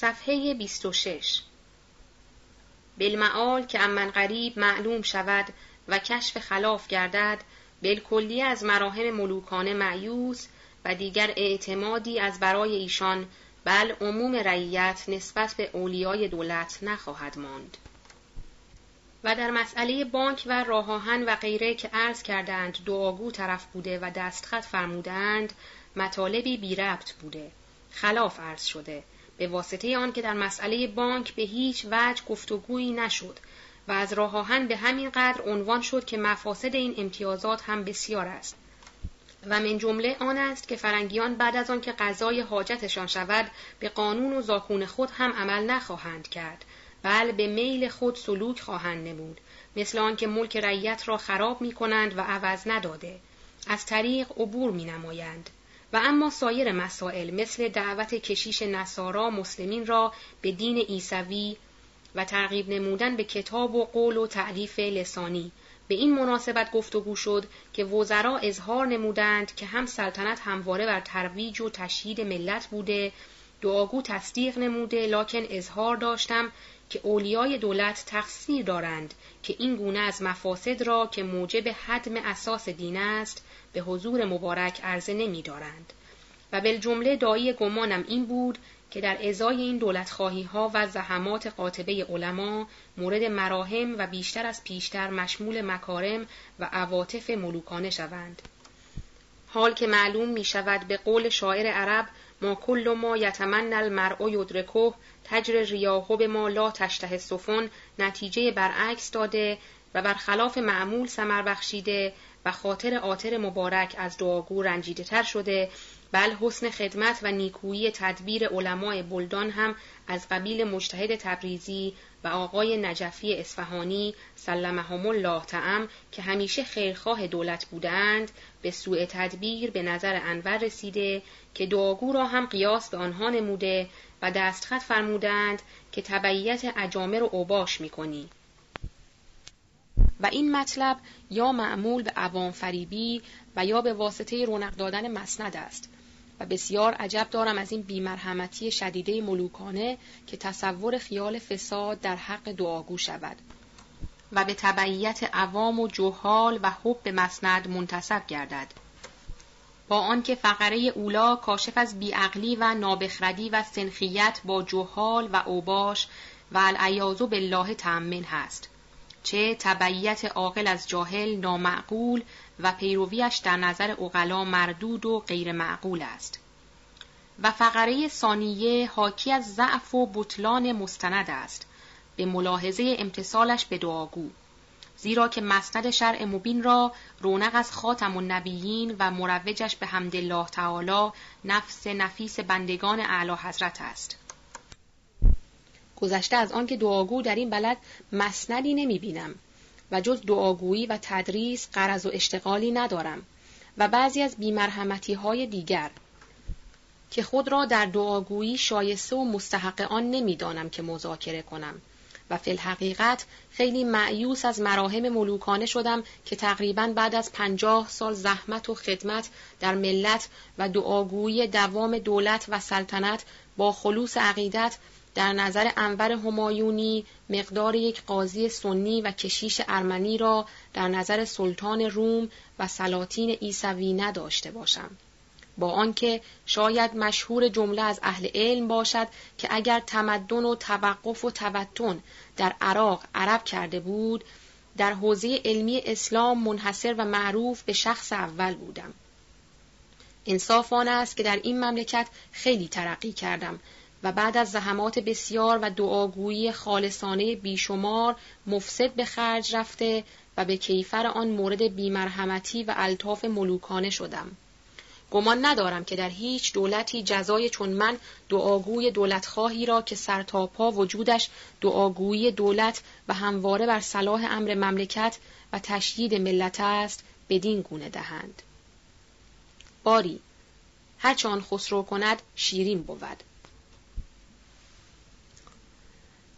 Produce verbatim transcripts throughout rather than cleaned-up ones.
صفحه بیست و شش. بالمعال که امن قریب معلوم شود و کشف خلاف گردد، بالکلی از مراهم ملوکانه مایوس و دیگر اعتمادی از برای ایشان بل عموم رعیت نسبت به اولیای دولت نخواهد ماند. و در مسئله بانک و راه آهن و غیره که عرض کردند دعاگو طرف بوده و دستخط فرمودند، مطالبی بی ربط بوده، خلاف عرض شده، به واسطه آن که در مسئله بانک به هیچ وجه گفتگویی نشد و از راه آهن به همین قدر عنوان شد که مفاسد این امتیازات هم بسیار است. و من جمله آن است که فرنگیان بعد از آن که قضای حاجتشان شود به قانون و زاکون خود هم عمل نخواهند کرد، بل به میل خود سلوک خواهند نمود، مثل آن که ملک رعیت را خراب می کنند و عوض نداده، از طریق عبور می نمایند. و اما سایر مسائل مثل دعوت کشیش نصارا مسلمین را به دین عیسوی و ترغیب نمودن به کتاب و قول و تعریف لسانی، به این مناسبت گفتگو شد که وزرا اظهار نمودند که هم سلطنت همواره بر ترویج و تشیید ملت بوده، دعاگو تصدیق نموده، لکن اظهار داشتم که اولیای دولت تقصیر دارند که این گونه از مفاسد را که موجب هدم اساس دین است به حضور مبارک عرضه نمی دارند. و بالجمله داعی گمانم این بود که در ازای این دولتخواهی ها و زحمات قاطبه علما مورد مراهم و بیشتر از پیشتر مشمول مکارم و عواطف ملوکانه شوند. حال که معلوم می شود به قول شاعر عرب ما کل ما یتمنى المرء یدرکه تجر ریاحه بما لا تشتهی السفن نتیجه برعکس داده و برخلاف معمول ثمر بخشیده و خاطر عاطر مبارک از دعاگو رنجیده تر شده، بل حسن خدمت و نیکویی تدبیر علمای بلدان هم از قبیل مجتهد تبریزی و آقای نجفی اصفهانی سلمهم الله تعم که همیشه خیرخواه دولت بودند به سوء تدبیر به نظر انور رسیده که دعاگو را هم قیاس به آنها نموده و دستخط فرمودند که تبعیت اجامه رو اوباش میکنی. و این مطلب یا معمول به عوام فریبی و یا به واسطه رونق دادن مسند است. و بسیار عجب دارم از این بیمرحمتی شدیده ملوکانه که تصور خیال فساد در حق دعاگو شود و به تبعیت عوام و جهال و حب به مسند منتسب گردد، با آنکه فقره اولا کاشف از بیعقلی و نابخردی و سنخیت با جهال و اوباش و العیاذ بالله تأمین هست، چه تبعیت عاقل از جاهل نامعقول و پیرویش در نظر عقلا مردود و غیر معقول است. و فقره ثانیه حاکی از ضعف و بطلان مستند است به ملاحظه امتصالش به دعاگو، زیرا که مسند شرع مبین را رونق از خاتم النبیین و مروجش به حمد الله تعالی نفس نفیس بندگان اعلی حضرت است. گذشته از آن که دعاگو در این بلد مسندی نمی بینم و جز دعاگویی و تدریس غرض و اشتغالی ندارم و بعضی از بیمرحمتی های دیگر که خود را در دعاگویی شایسته و مستحق آن نمی دانم که مذاکره کنم و فی الحقیقت خیلی مایوس از مراهم ملوکانه شدم که تقریباً بعد از پنجاه سال زحمت و خدمت در ملت و دعاگویی دوام دولت و سلطنت با خلوص عقیدت در نظر انور همایونی مقدار یک قاضی سنی و کشیش ارمنی را در نظر سلطان روم و سلاطین عیسوی نداشته باشم، با آنکه شاید مشهور جمله از اهل علم باشد که اگر تمدن و توقف و توتن در عراق عرب کرده بود، در حوزه علمی اسلام منحصر و معروف به شخص اول بودم. انصاف آن است که در این مملکت خیلی ترقی کردم و بعد از زحمات بسیار و دعاگویی خالصانه بیشمار مفسد به خرج رفته و به کیفر آن مورد بیمرحمتی و الطاف ملوکانه شدم. گمان ندارم که در هیچ دولتی جزای چون من دعاگوی دولتخواهی را که سرتاپا وجودش دعاگویی دولت و همواره بر صلاح امر مملکت و تشیید ملت است بدین گونه دهند. باری هرچه آن خسرو کند شیرین بود.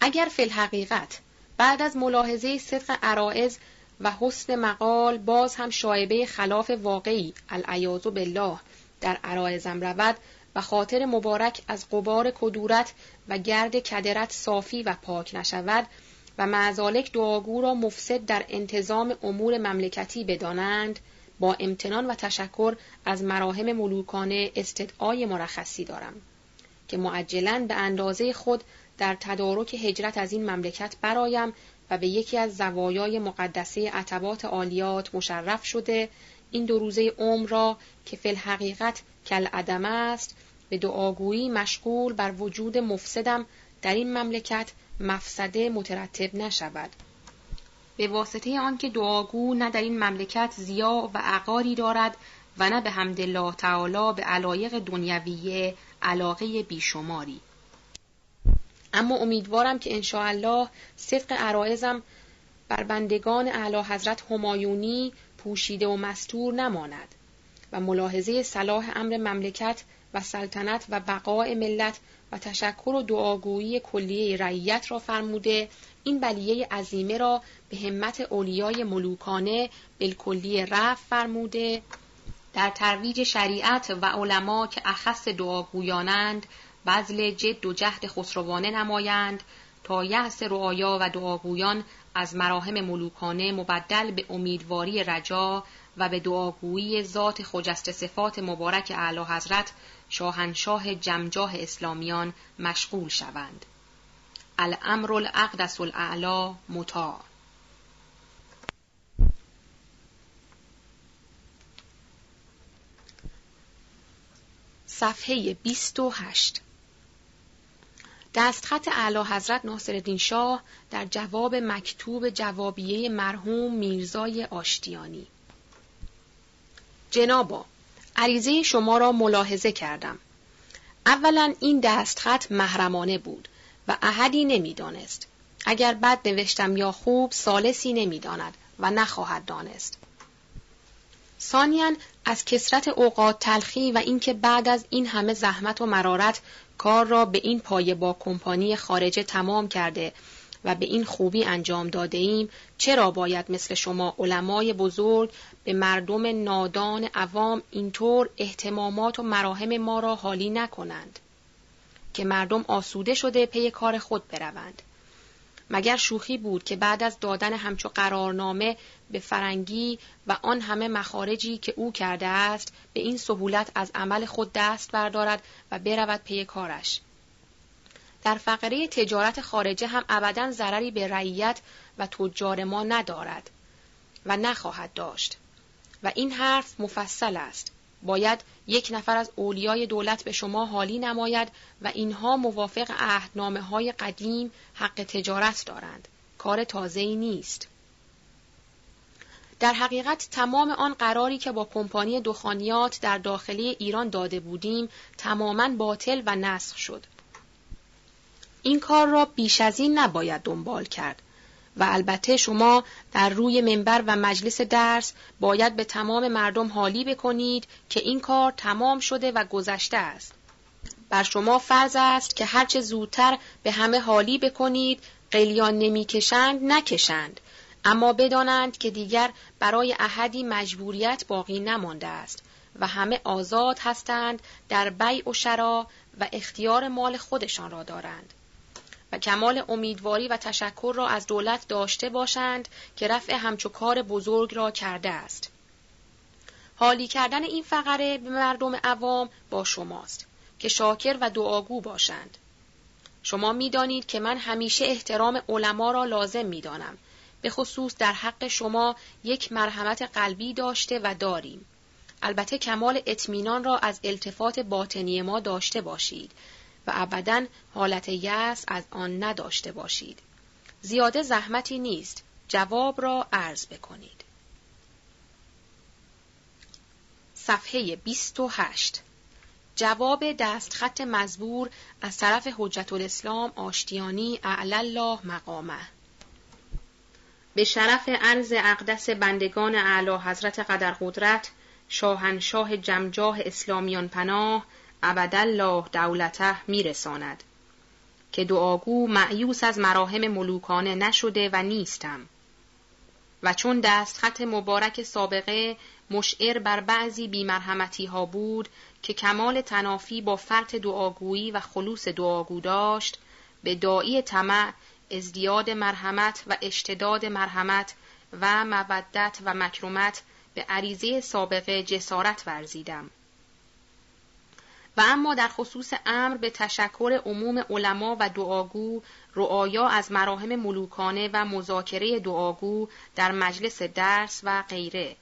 اگر فی الحقیقت بعد از ملاحظه صدق عرائض و حسن مقال باز هم شایبه خلاف واقعی العیاذ بالله در عرائضم رود و خاطر مبارک از غبار کدورت و گرد کدرت صافی و پاک نشود و معذالک دعاگو را مفسد در انتظام امور مملکتی بدانند، با امتنان و تشکر از مراهم ملوکانه استدعای مرخصی دارم که معجلاً به اندازه خود در تدارک هجرت از این مملکت برایم و به یکی از زوایای مقدسه عتبات عالیات مشرف شده، این دو روزه عمر را که فی الحقیقت کل عدم است به دعاگویی مشغول بر وجود مفسدم در این مملکت مفسده مترتب نشود. به واسطه آنکه دعاگو نه در این مملکت زیا و عقاری دارد و نه به حمد الله تعالی به علایق دنیویه علاقه بیشماری. اما امیدوارم که انشاءالله صدق عرائزم بر بندگان اعلی حضرت همایونی پوشیده و مستور نماند و ملاحظه صلاح امر مملکت و سلطنت و بقاء ملت و تشکر و دعاگویی کلیه رعیت را فرموده، این بلیه عظیمه را به همت اولیای ملوکانه بالکلی رفع فرموده، در ترویج شریعت و علما که اخص دعاگویانند بذل جد و جهد خسروانه نمایند تا یأس رعایا و دعاگویان از مراهم ملوکانه مبدل به امیدواری رجا و به دعاگویی ذات خجسته صفات مبارک اعلی حضرت شاهنشاه جمجاه اسلامیان مشغول شوند. الامر الاقدس الاعلی مطاع. صفحه بیست و هشت. دستخط اعلی حضرت ناصرالدین شاه در جواب مکتوب جوابیه مرحوم میرزای آشتیانی. جنابا، عریضه شما را ملاحظه کردم. اولا این دستخط محرمانه بود و احدی نمی دانست. اگر بد نوشتم یا خوب ثالثی نمی داند و نخواهد دانست. ثانیاً از کثرت اوقات تلخی و اینکه بعد از این همه زحمت و مرارت کار را به این پایه با کمپانی خارجه تمام کرده و به این خوبی انجام داده ایم، چرا باید مثل شما علمای بزرگ به مردم نادان عوام اینطور اهتمامات و مراهم ما را حالی نکنند که مردم آسوده شده پی کار خود بروند؟ مگر شوخی بود که بعد از دادن همچو قرارنامه به فرنگی و آن همه مخارجی که او کرده است به این سهولت از عمل خود دست بردارد و برود پی کارش؟ در فقره تجارت خارجه هم ابداً ضرری به رعیت و تجار ما ندارد و نخواهد داشت و این حرف مفصل است. باید یک نفر از اولیای دولت به شما حالی نماید و اینها موافق عهدنامه های قدیم حق تجارت دارند. کار تازه‌ای نیست. در حقیقت تمام آن قراری که با کمپانی دخانیات در داخلی ایران داده بودیم تماماً باطل و نسخ شد. این کار را بیش از این نباید دنبال کرد و البته شما در روی منبر و مجلس درس باید به تمام مردم حالی بکنید که این کار تمام شده و گذشته است. بر شما فرض است که هرچه زودتر به همه حالی بکنید، قلیان نمی کشند نکشند، اما بدانند که دیگر برای احدی مجبوریت باقی نمانده است و همه آزاد هستند در بیع و شرا و اختیار مال خودشان را دارند. و کمال امیدواری و تشکر را از دولت داشته باشند که رفع همچو کار بزرگ را کرده است. حالی کردن این فقره به مردم عوام با شماست که شاکر و دعاگو باشند. شما می دانید که من همیشه احترام علما را لازم می دانم، به خصوص در حق شما یک مرحمت قلبی داشته و داریم. البته کمال اطمینان را از التفات باطنی ما داشته باشید و ابداً حالت یأس از آن نداشته باشید. زیاده زحمتی نیست. جواب را عرض بکنید. صفحه بیست و هشت. جواب دستخط مزبور از طرف حجت الاسلام آشتیانی اعلی الله مقامه. به شرف عرض اقدس بندگان اعلی حضرت قدر قدرت شاهنشاه جمجاه اسلامیان پناه ابدالله دولته میرساند که دعاگو مأیوس از مراهم ملوکانه نشده و نیستم و چون دستخط مبارک سابقه مشعر بر بعضی بی‌مرحمتی ها بود که کمال تنافی با فرط دعاگویی و خلوص دعاگو داشت، به داعی طمع ازدیاد مرحمت و اشتداد مرحمت و مودت و مکرمت به عریضه سابقه جسارت ورزیدم. و اما در خصوص امر به تشکر عموم علما و دعاگو، رعایا از مراهم ملوکانه و مذاکره دعاگو در مجلس درس و غیره،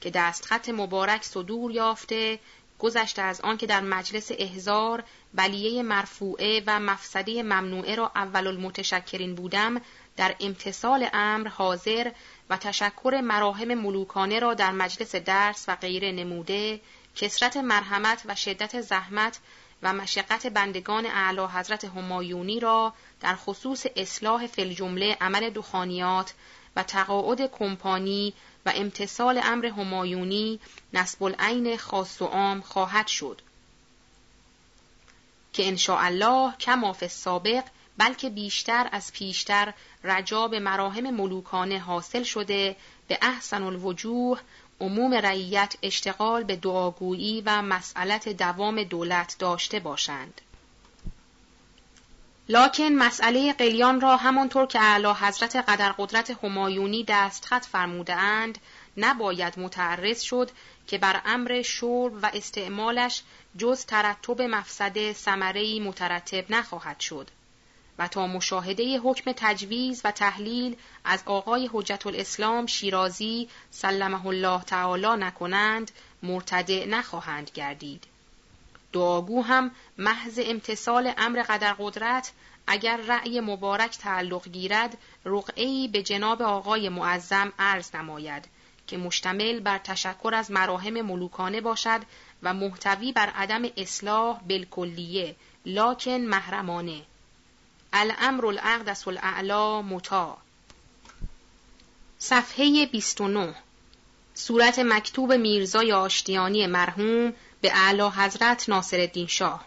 که دستخط مبارک صدور یافته، گذشته از آن که در مجلس احضار بلیه مرفوعه و مفسده ممنوعه را اول المتشکرین بودم، در امتثال امر حاضر و تشکر مراهم ملوکانه را در مجلس درس و غیره نموده، کثرت مرحمت و شدت زحمت و مشقت بندگان اعلی حضرت همایونی را در خصوص اصلاح فی جمله عمل دخانیات و تقاعد کمپانی و امتثال امر همایونی نسب العین خاص و عام خواهد شد، که ان شاء الله کما فی السابق بلکه بیشتر از پیشتر رجا به مراهم ملوکانه حاصل شده، به احسن الوجوه عموم رعیت اشتغال به دعاگویی و مسئلت دوام دولت داشته باشند. لکن مسئله قلیان را همانطور که اعلی حضرت قدر قدرت همایونی دستخط فرموده اند، نباید متعرض شد که بر امر شرب و استعمالش جز ترتب مفسده ثمره‌ای مترتب نخواهد شد، و تا مشاهده حکم تجویز و تحلیل از آقای حجت الاسلام شیرازی سلمه الله تعالی نکنند، مرتدع نخواهند گردید. دعاگو هم محض امتثال امر قدر قدرت، اگر رأی مبارک تعلق گیرد، رقعه‌ای به جناب آقای معظم عرض نماید که مشتمل بر تشکر از مراهم ملوکانه باشد و محتوی بر عدم اصلاح بالکلیه، لکن محرمانه. الامر الاقدس الاعلا متاع. صفحه بیست و نه. صورت مکتوب میرزای آشتیانی مرحوم به اعلی حضرت ناصرالدین شاه.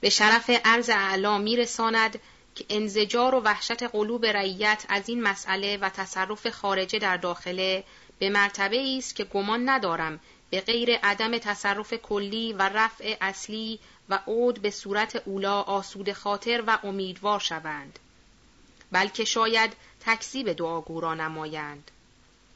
به شرف عرض اعلی میرساند که انزجار و وحشت قلوب رعیت از این مسئله و تصرف خارجه در داخله به مرتبه است که گمان ندارم به غیر عدم تصرف کلی و رفع اصلی و عود به صورت اولا آسود خاطر و امیدوار شوند، بلکه شاید تکذیب دعاگو را نمایند،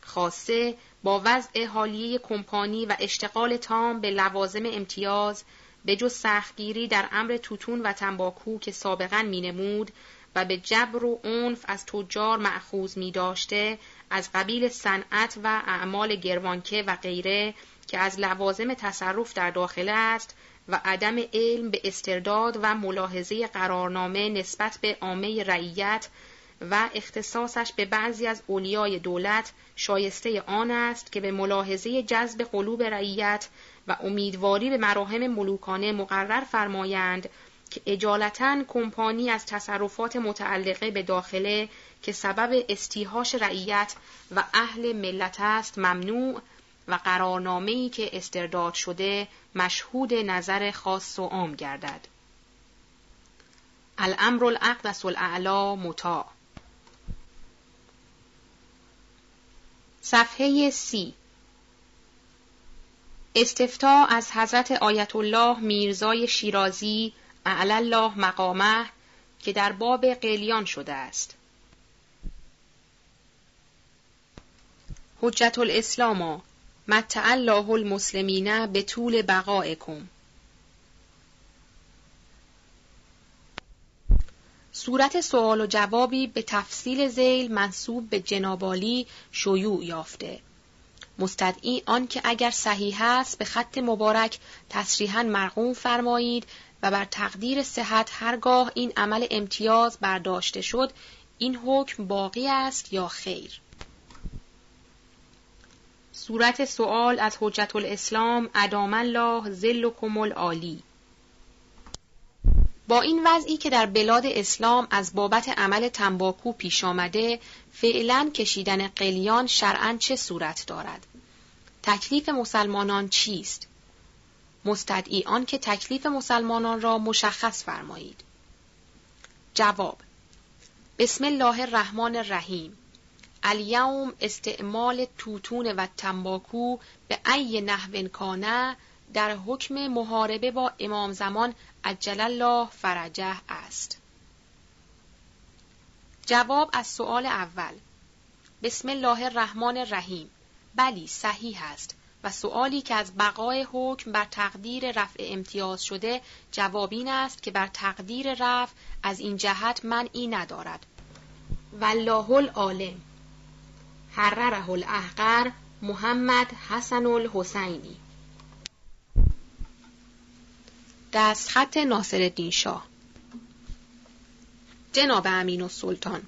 خاصه با وضع حالیه کمپانی و اشتغال تام به لوازم امتیاز به جز سختگیری در امر توتون و تنباکو که سابقاً می نمود و به جبر و عنف از تجار مأخوذ می داشته، از قبیل صنعت و اعمال گروانکه و غیره که از لوازم تصرف در داخله است، و عدم علم به استرداد و ملاحظه قرارنامه نسبت به عامه رعیت و اختصاصش به بعضی از اولیای دولت، شایسته آن است که به ملاحظه جذب قلوب رعیت و امیدواری به مراهم ملوکانه مقرر فرمایند که اجالتاً کمپانی از تصرفات متعلقه به داخله که سبب استیحاش رعیت و اهل ملت است ممنوع، و قرارنامه‌ای که استرداد شده مشهود نظر خاص و عام گردد. الامر الاقدس الاعلا متاع. صفحه سی. استفتاء از حضرت آیت الله میرزای شیرازی اعلی الله مقامه که در باب قلیان شده است. حجت الاسلام متع الله المسلمین به طول بقائکم. صورت سوال و جوابی به تفصیل ذیل منسوب به جنابالی شیوع یافته. مستدعی آن که اگر صحیح است به خط مبارک تصریحاً مرقوم فرمایید و بر تقدیر صحت هرگاه این عمل امتیاز برداشته شد، این حکم باقی است یا خیر. صورت سؤال از حجت الاسلام ادام الله ذلکم العالی. با این وضعی که در بلاد اسلام از بابت عمل تنباکو پیش آمده، فعلا کشیدن قلیان شرعاً چه صورت دارد؟ تکلیف مسلمانان چیست؟ مستدعی آن که تکلیف مسلمانان را مشخص فرمایید. جواب: بسم الله الرحمن الرحیم. الیوم استعمال توتون و تنباکو به ای نحو کانه در حکم محاربه با امام زمان عجل الله فرجه است. جواب از سؤال اول. بسم الله الرحمن الرحیم. بلی، صحیح است و سؤالی که از بقای حکم بر تقدیر رفع امتیاز شده جواب این است که بر تقدیر رفع از این جهت منعی ندارد. والله العالم. حرره الاحقر محمد حسن الحسینی. دست خط ناصرالدین شاه. جناب امین السلطان،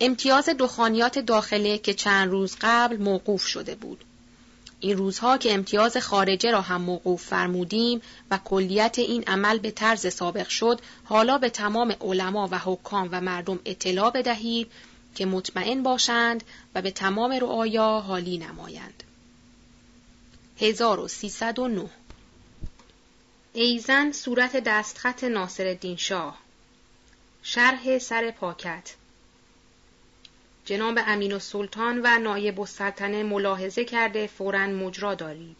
امتیاز دخانیات داخله که چند روز قبل موقوف شده بود، این روزها که امتیاز خارجه را هم موقوف فرمودیم و کلیت این عمل به طرز سابق شد، حالا به تمام علما و حکام و مردم اطلاع بدهید که مطمئن باشند و به تمام رعایا حالی نمایند. هزار و سیصد و نه. ایزن صورت دستخط ناصرالدین شاه. شرح سر پاکت. جناب امین السلطان و نایب السلطنه ملاحظه کرده فوراً مجرا دارید.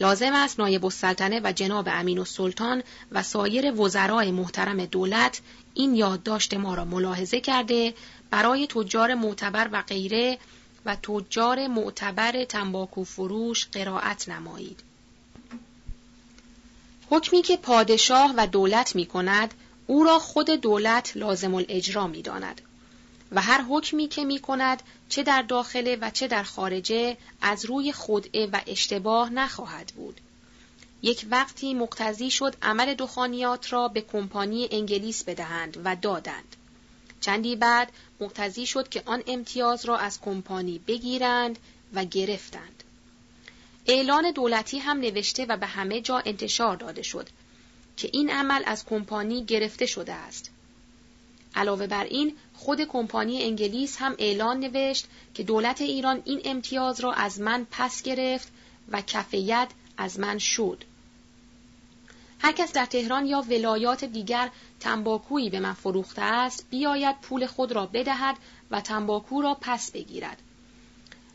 لازم است نایب السلطنه و جناب امین السلطان و سایر وزرای محترم دولت این یادداشت ما را ملاحظه کرده برای تجار معتبر و غیره و تجار معتبر تنباکو فروش قرائت نمایید. حکمی که پادشاه و دولت می کند او را خود دولت لازم الاجرا می داند و هر حکمی که می کند چه در داخله و چه در خارجه از روی خدعه و اشتباه نخواهد بود. یک وقتی مقتضی شد عمل دخانیات را به کمپانی انگلیس بدهند و دادند. چندی بعد مقتضی شد که آن امتیاز را از کمپانی بگیرند و گرفتند. اعلان دولتی هم نوشته و به همه جا انتشار داده شد که این عمل از کمپانی گرفته شده است. علاوه بر این خود کمپانی انگلیس هم اعلان نوشت که دولت ایران این امتیاز را از من پس گرفت و کفیت از من شد. هر کس در تهران یا ولایات دیگر تنباکویی به من فروخته است بیاید پول خود را بدهد و تنباکو را پس بگیرد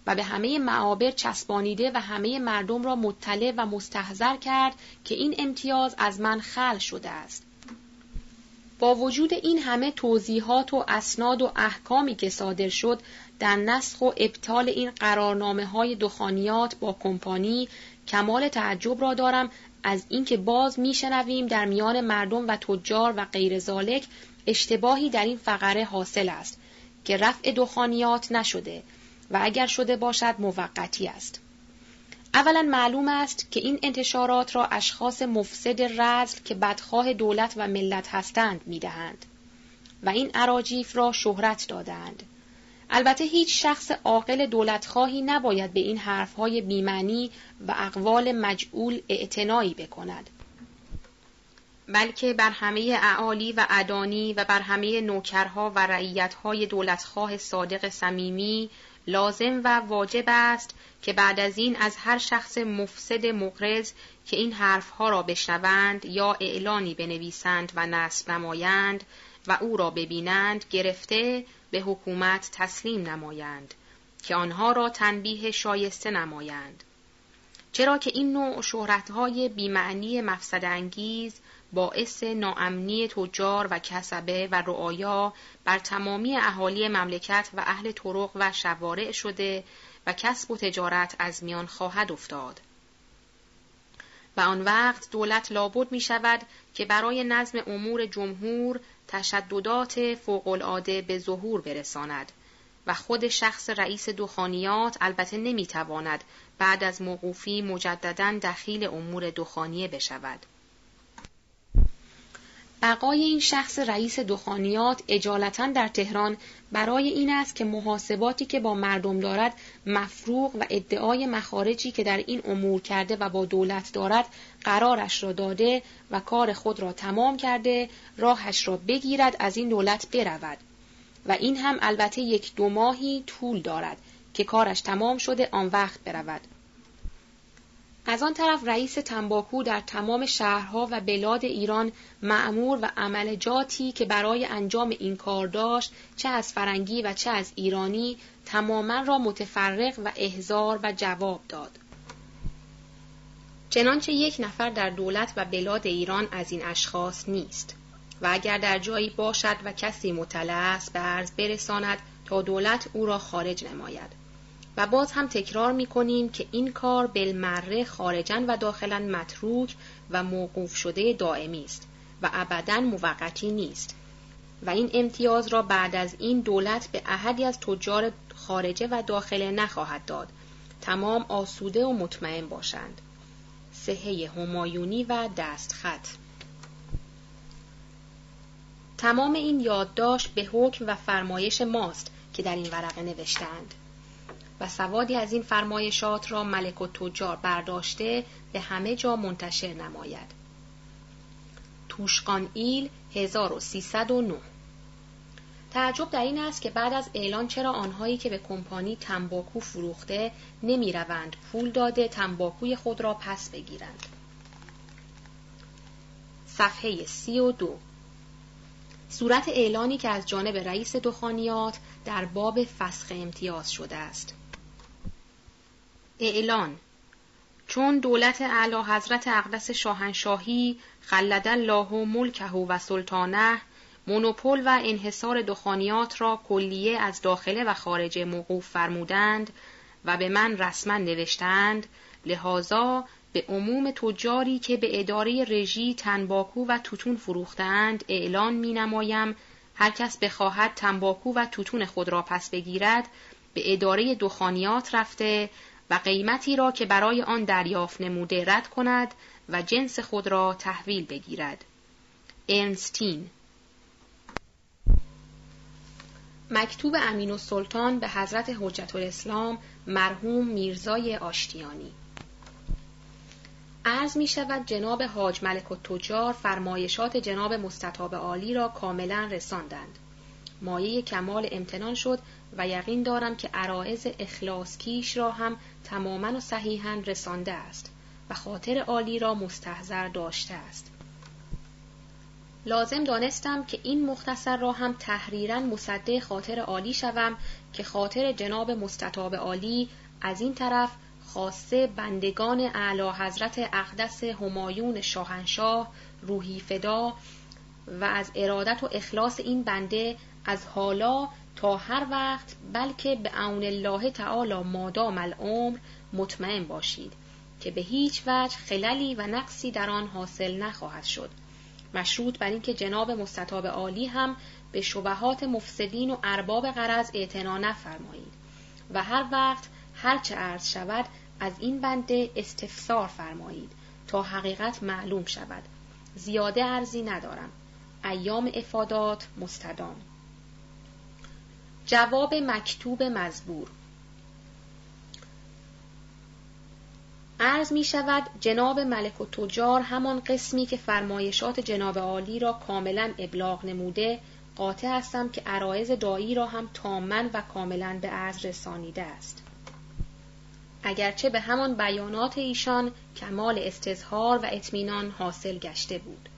و به همه معابر چسبانیده و همه مردم را مطلع و مستحضر کرد که این امتیاز از من خلع شده است. با وجود این همه توضیحات و اسناد و احکامی که صادر شد در نسخ و ابطال این قرارنامه های دخانیات با کمپانی، کمال تعجب را دارم از اینکه باز میشنویم در میان مردم و تجار و غیر ذالک اشتباهی در این فقره حاصل است که رفع دخانیات نشده و اگر شده باشد موقتی است. اولا معلوم است که این انتشارات را اشخاص مفسد رذل که بدخواه دولت و ملت هستند میدهند و این اراجیف را شهرت دادند. البته هیچ شخص عاقل دولتخواهی نباید به این حرفهای بی‌معنی و اقوال مجعول اعتنایی بکند، بلکه بر همه اعالی و ادانی و بر همه نوکرها و رعیتهای دولتخواه صادق صمیمی لازم و واجب است که بعد از این از هر شخص مفسد مغرض که این حرفها را بشنوند یا اعلانی بنویسند و نصب نمایند و او را ببینند گرفته به حکومت تسلیم نمایند که آنها را تنبیه شایسته نمایند، چرا که این نوع شهرت‌های بی‌معنی مفسدانگیز باعث ناامنی تجار و کسبه و رعایا بر تمامی اهالی مملکت و اهل طرق و شوارع شده و کسب و تجارت از میان خواهد افتاد و آن وقت دولت لابد می شود که برای نظم امور جمهور تشددات فوق‌العاده به ظهور برساند و خود شخص رئیس دخانیات البته نمی تواند بعد از موقوفی مجدداً دخیل امور دخانیه بشود. بقای این شخص رئیس دخانیات اجالتاً در تهران برای این است که محاسباتی که با مردم دارد مفروغ و ادعای مخارجی که در این امور کرده و با دولت دارد قرارش را داده و کار خود را تمام کرده راهش را بگیرد از این دولت برود و این هم البته یک دو ماهی طول دارد که کارش تمام شده آن وقت برود. از آن طرف رئیس تنباکو در تمام شهرها و بلاد ایران مأمور و عملجاتی که برای انجام این کار داشت، چه از فرنگی و چه از ایرانی، تماما را متفرق و احضار و جواب داد. چنانچه یک نفر در دولت و بلاد ایران از این اشخاص نیست و اگر در جایی باشد و کسی مطلع است، به عرض برساند تا دولت او را خارج نماید. و باز هم تکرار می‌کنیم که این کار بالمره خارجاً و داخلاً متروک و موقوف شده دائمی است و ابداً موقتی نیست و این امتیاز را بعد از این دولت به احدی از تجار خارجه و داخله نخواهد داد، تمام آسوده و مطمئن باشند. صحه همایونی و دستخط. تمام این یادداشت به حکم و فرمایش ماست که در این ورقه نوشتند و سوادی از این فرمایشات را ملک التجار برداشته به همه جا منتشر نماید. توشقان ایل هزار و سیصد و نه. تعجب در این است که بعد از اعلان چرا آنهایی که به کمپانی تنباکو فروخته نمی روند پول داده تنباکوی خود را پس بگیرند. صفحه سی و دو. صورت اعلانی که از جانب رئیس دخانیات در باب فسخ امتیاز شده است. اعلان: چون دولت اعلی حضرت اقدس شاهنشاهی خلد الله ملکه و سلطانه مونوپول و انحصار دخانیات را کلیه از داخله و خارجه موقوف فرمودند و به من رسما نوشتند، لحاظا به عموم تجاری که به اداره رژی تنباکو و توتون فروختند اعلان می نمایم، هر کس بخواهد تنباکو و توتون خود را پس بگیرد، به اداره دخانیات رفته و قیمتی را که برای آن دریافت نموده رد کند و جنس خود را تحویل بگیرد. ارنستین. مکتوب امین السلطان به حضرت حجت الاسلام مرحوم میرزای آشتیانی. عرض می شود جناب حاج ملک التجار فرمایشات جناب مستطاب عالی را کاملا رساندند. مایه کمال امتنان شد و یقین دارم که عرائض اخلاص کیش را هم تماما و صحیحاً رسانده است و خاطر عالی را مستحضر داشته است. لازم دانستم که این مختصر را هم تحریراً مصدق خاطر عالی شوم که خاطر جناب مستطاب عالی از این طرف خاصه بندگان اعلی حضرت اقدس همایون شاهنشاه روحی فدا و از ارادت و اخلاص این بنده از حالا تا هر وقت، بلکه به عون الله تعالی مادام العمر مطمئن باشید که به هیچ وجه خللی و نقصی در آن حاصل نخواهد شد، مشروط بر اینکه جناب مستطاب عالی هم به شبهات مفسدین و ارباب غرض اعتنا نفرمایید و هر وقت هرچه عرض شود از این بنده استفسار فرمایید تا حقیقت معلوم شود. زیاده عرضی ندارم. ایام افادات مستدام. جواب مکتوب مزبور. عرض می شود جناب ملک التجار همان قسمی که فرمایشات جناب عالی را کاملا ابلاغ نموده، قاطع هستم که عرایض دایی را هم تاماً و کاملا به عرض رسانیده است. اگرچه به همان بیانات ایشان کمال استظهار و اطمینان حاصل گشته بود.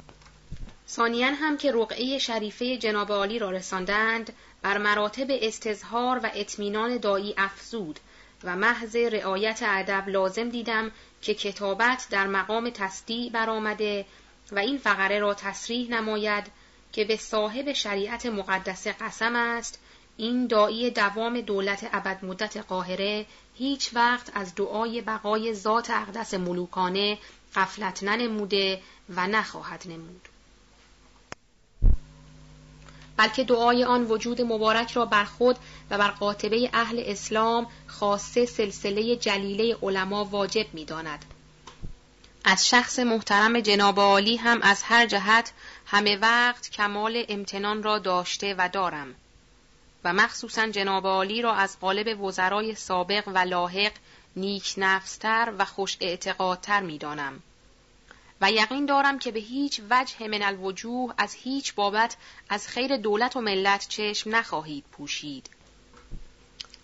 ثانیاً هم که رقعه شریفه جناب عالی را رساندند، بر مراتب استظهار و اطمینان داعی افزود و محض رعایت ادب لازم دیدم که کتابت در مقام تصدیع برآمده و این فقره را تصریح نماید که به صاحب شریعت مقدس قسم است، این داعی دوام دولت ابد مدت قاهره هیچ وقت از دعای بقای ذات اقدس ملوکانه غفلت ننموده و نخواهد نمود، بلکه دعای آن وجود مبارک را بر خود و بر قاطبه اهل اسلام، خاصه سلسله جلیله علما، واجب می داند. از شخص محترم جناب عالی هم از هر جهت همه وقت کمال امتنان را داشته و دارم و مخصوصاً جناب عالی را از قالب وزرای سابق و لاحق نیک نفستر و خوش اعتقادتر می دانم و یقین دارم که به هیچ وجه من الوجوه از هیچ بابت از خیر دولت و ملت چشم نخواهید پوشید.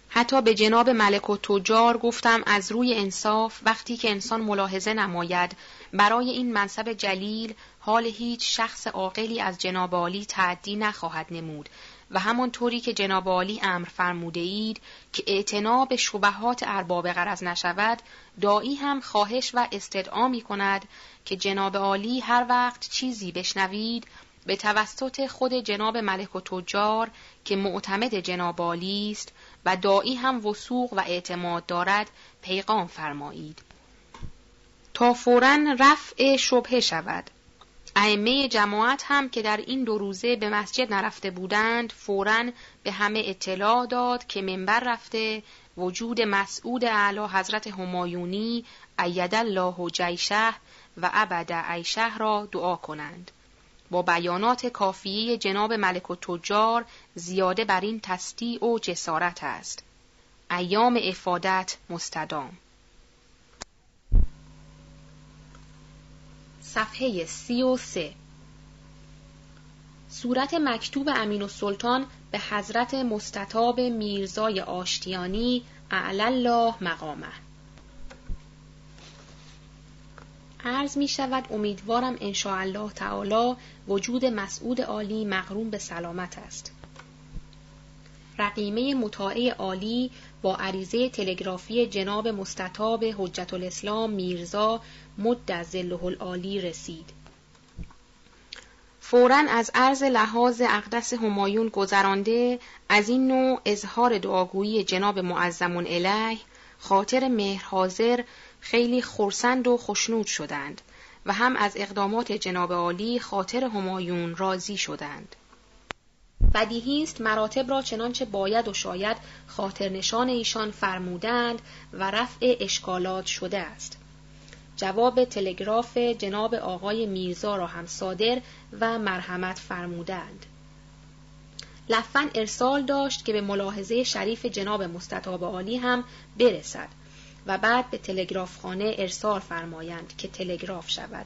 حتی به جناب ملک التجار گفتم از روی انصاف وقتی که انسان ملاحظه نماید برای این منصب جلیل حال هیچ شخص عاقلی از جناب عالی تعدی نخواهد نمود و همان طوری که جناب عالی امر فرموده اید که اعتناب شبهات ارباب غرض نشود، داعی هم خواهش و استدعا می کند که جناب عالی هر وقت چیزی بشنوید به توسط خود جناب ملک التجار که معتمد جناب عالی است و داعی هم وثوق و اعتماد دارد پیغام فرمایید تا فوراً رفع شبهه شود. ائمه جماعت هم که در این دو روزه به مسجد نرفته بودند فوراً به همه اطلاع داد که منبر رفته وجود مسعود اعلی حضرت همایونی ایده الله جیشه و ابد عیشه را دعا کنند. با بیانات کافیه جناب ملک التجار زیاده بر این تصدیع و جسارت است. ایام افادت مستدام. صفحه سی و سه. صورت مکتوب امین السلطان به حضرت مستطاب میرزای آشتیانی اعلی الله مقامه. عرض می شود امیدوارم ان شاء الله تعالی وجود مسعود عالی مقرون به سلامت است. رقیمه مطاعه عالی با عریضه تلگرافی جناب مستطاب حجت الاسلام میرزا مد ظله العالی رسید. فوراً از عرض لحاظ اقدس همایون گذرانده از این نوع اظهار دعاگویی جناب معظم الیه خاطر مهر حاضر خیلی خرسند و خشنود شدند و هم از اقدامات جناب عالی خاطر همایون راضی شدند. بدیهی است مراتب را چنانچه باید و شاید خاطر نشان ایشان فرمودند و رفع اشکالات شده است. جواب تلگراف جناب آقای میرزا را هم صادر و مرحمت فرمودند. لفن ارسال داشت که به ملاحظه شریف جناب مستطاب عالی هم برسد و بعد به تلگرافخانه ارسال فرمایند که تلگراف شود.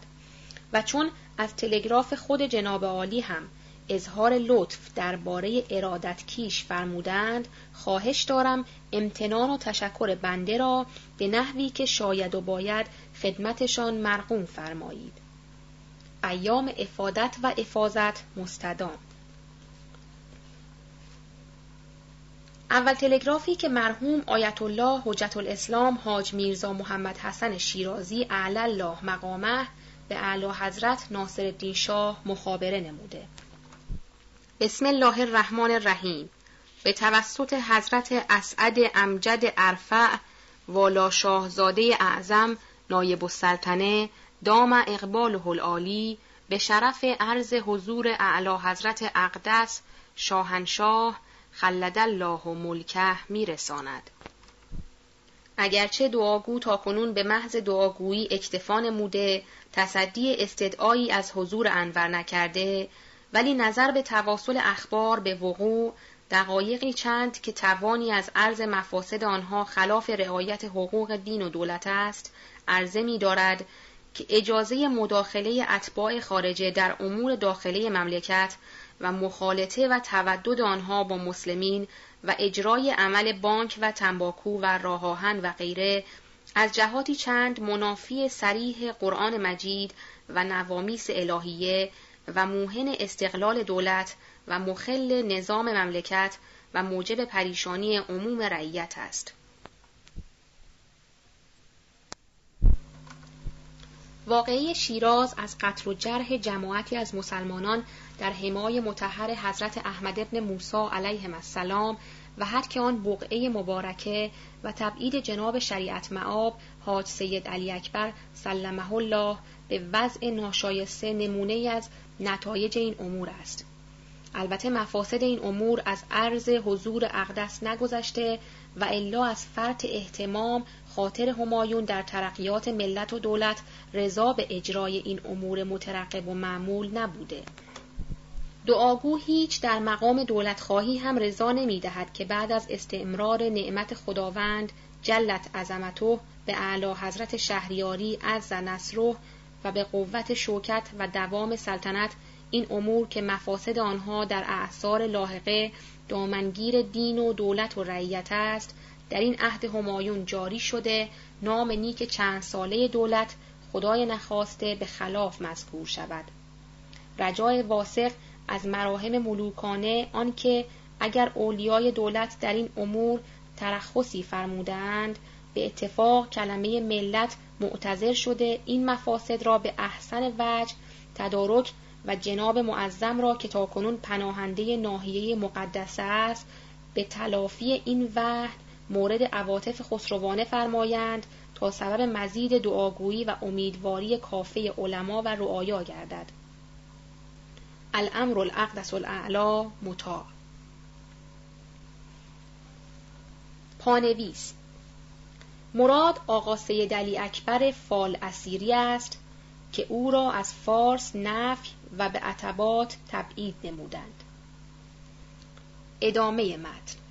و چون از تلگراف خود جناب عالی هم اظهار لطف درباره ارادت کیش فرمودند، خواهش دارم امتنان و تشکر بنده را به نحوی که شاید و باید خدمتشان مرغوم فرمایید. ایام افادت و افاضت مستدام. اول تلگرافی که مرحوم آیت الله حجت الاسلام حاج میرزا محمد حسن شیرازی اعلی الله مقامه به اعلی حضرت ناصرالدین شاه مخابره نموده. بسم الله الرحمن الرحیم. به توسط حضرت اسعد امجد ارفع والا شاهزاده اعظم نایب السلطنه دام اقباله العالی به شرف عرض حضور اعلی حضرت اقدس شاهنشاه خلد الله ملکه میرساند. اگرچه دعاگو تا کنون به محض دعاگویی اکتفا نموده، تصدی استدعایی از حضور انور نکرده، ولی نظر به تواصل اخبار به وقوع دقایقی چند که توانی از عرض مفاسد آنها خلاف رعایت حقوق دین و دولت است، عرضه می دارد که اجازه مداخله اتباع خارجه در امور داخلی مملکت و مخالطه و تودد آنها با مسلمین و اجرای عمل بانک و تنباکو و راه آهن و غیره از جهاتی چند منافی صریح قرآن مجید و نوامیس الهیه و موهن استقلال دولت و مخل نظام مملکت و موجب پریشانی عموم رعیت است. واقعه شیراز از قتل و جرح جماعتی از مسلمانان در حمای مطهر حضرت احمد ابن موسی علیهم السلام و هر که آن بقعه مبارکه و تبعید جناب شریعت مآب حاج سید علی اکبر سلمه الله به وضع ناشایسته نمونه از نتایج این امور است. البته مفاسد این امور از عرض حضور اقدس نگذشته و الا از فرط اهتمام خاطر همایون در ترقیات ملت و دولت رضا به اجرای این امور مترقب و معمول نبوده. دعاگو هیچ در مقام دولت خواهی هم رضا نمی دهد که بعد از استعمار نعمت خداوند جلت عظمته به اعلی حضرت شهریاری عز نصره و به قوت شوکت و دوام سلطنت این امور که مفاسد آنها در اعصار لاحقه دامنگیر دین و دولت و رعیت است، در این عهد همایون جاری شده نام نیک چند ساله دولت خدای نخواسته به خلاف مذکور شود. رجای واسق از مراهم ملوکانه آن که اگر اولیای دولت در این امور ترخصی فرمودند، به اتفاق کلمه ملت معتذر شده این مفاسد را به احسن وجه تدارک و جناب معظم را که تاکنون پناهنده ناحیه مقدسه است به تلافی این وحد مورد عواطف خسروانه فرمایند تا سبب مزید دعاگویی و امیدواری کافه علما و رعایا گردد. الامر الاقدس الاعلا مطاع. پانویس: مراد آقا سید علی اکبر فال اسیری است که او را از فارس نفی و به عتبات تبعید نمودند. ادامه متن.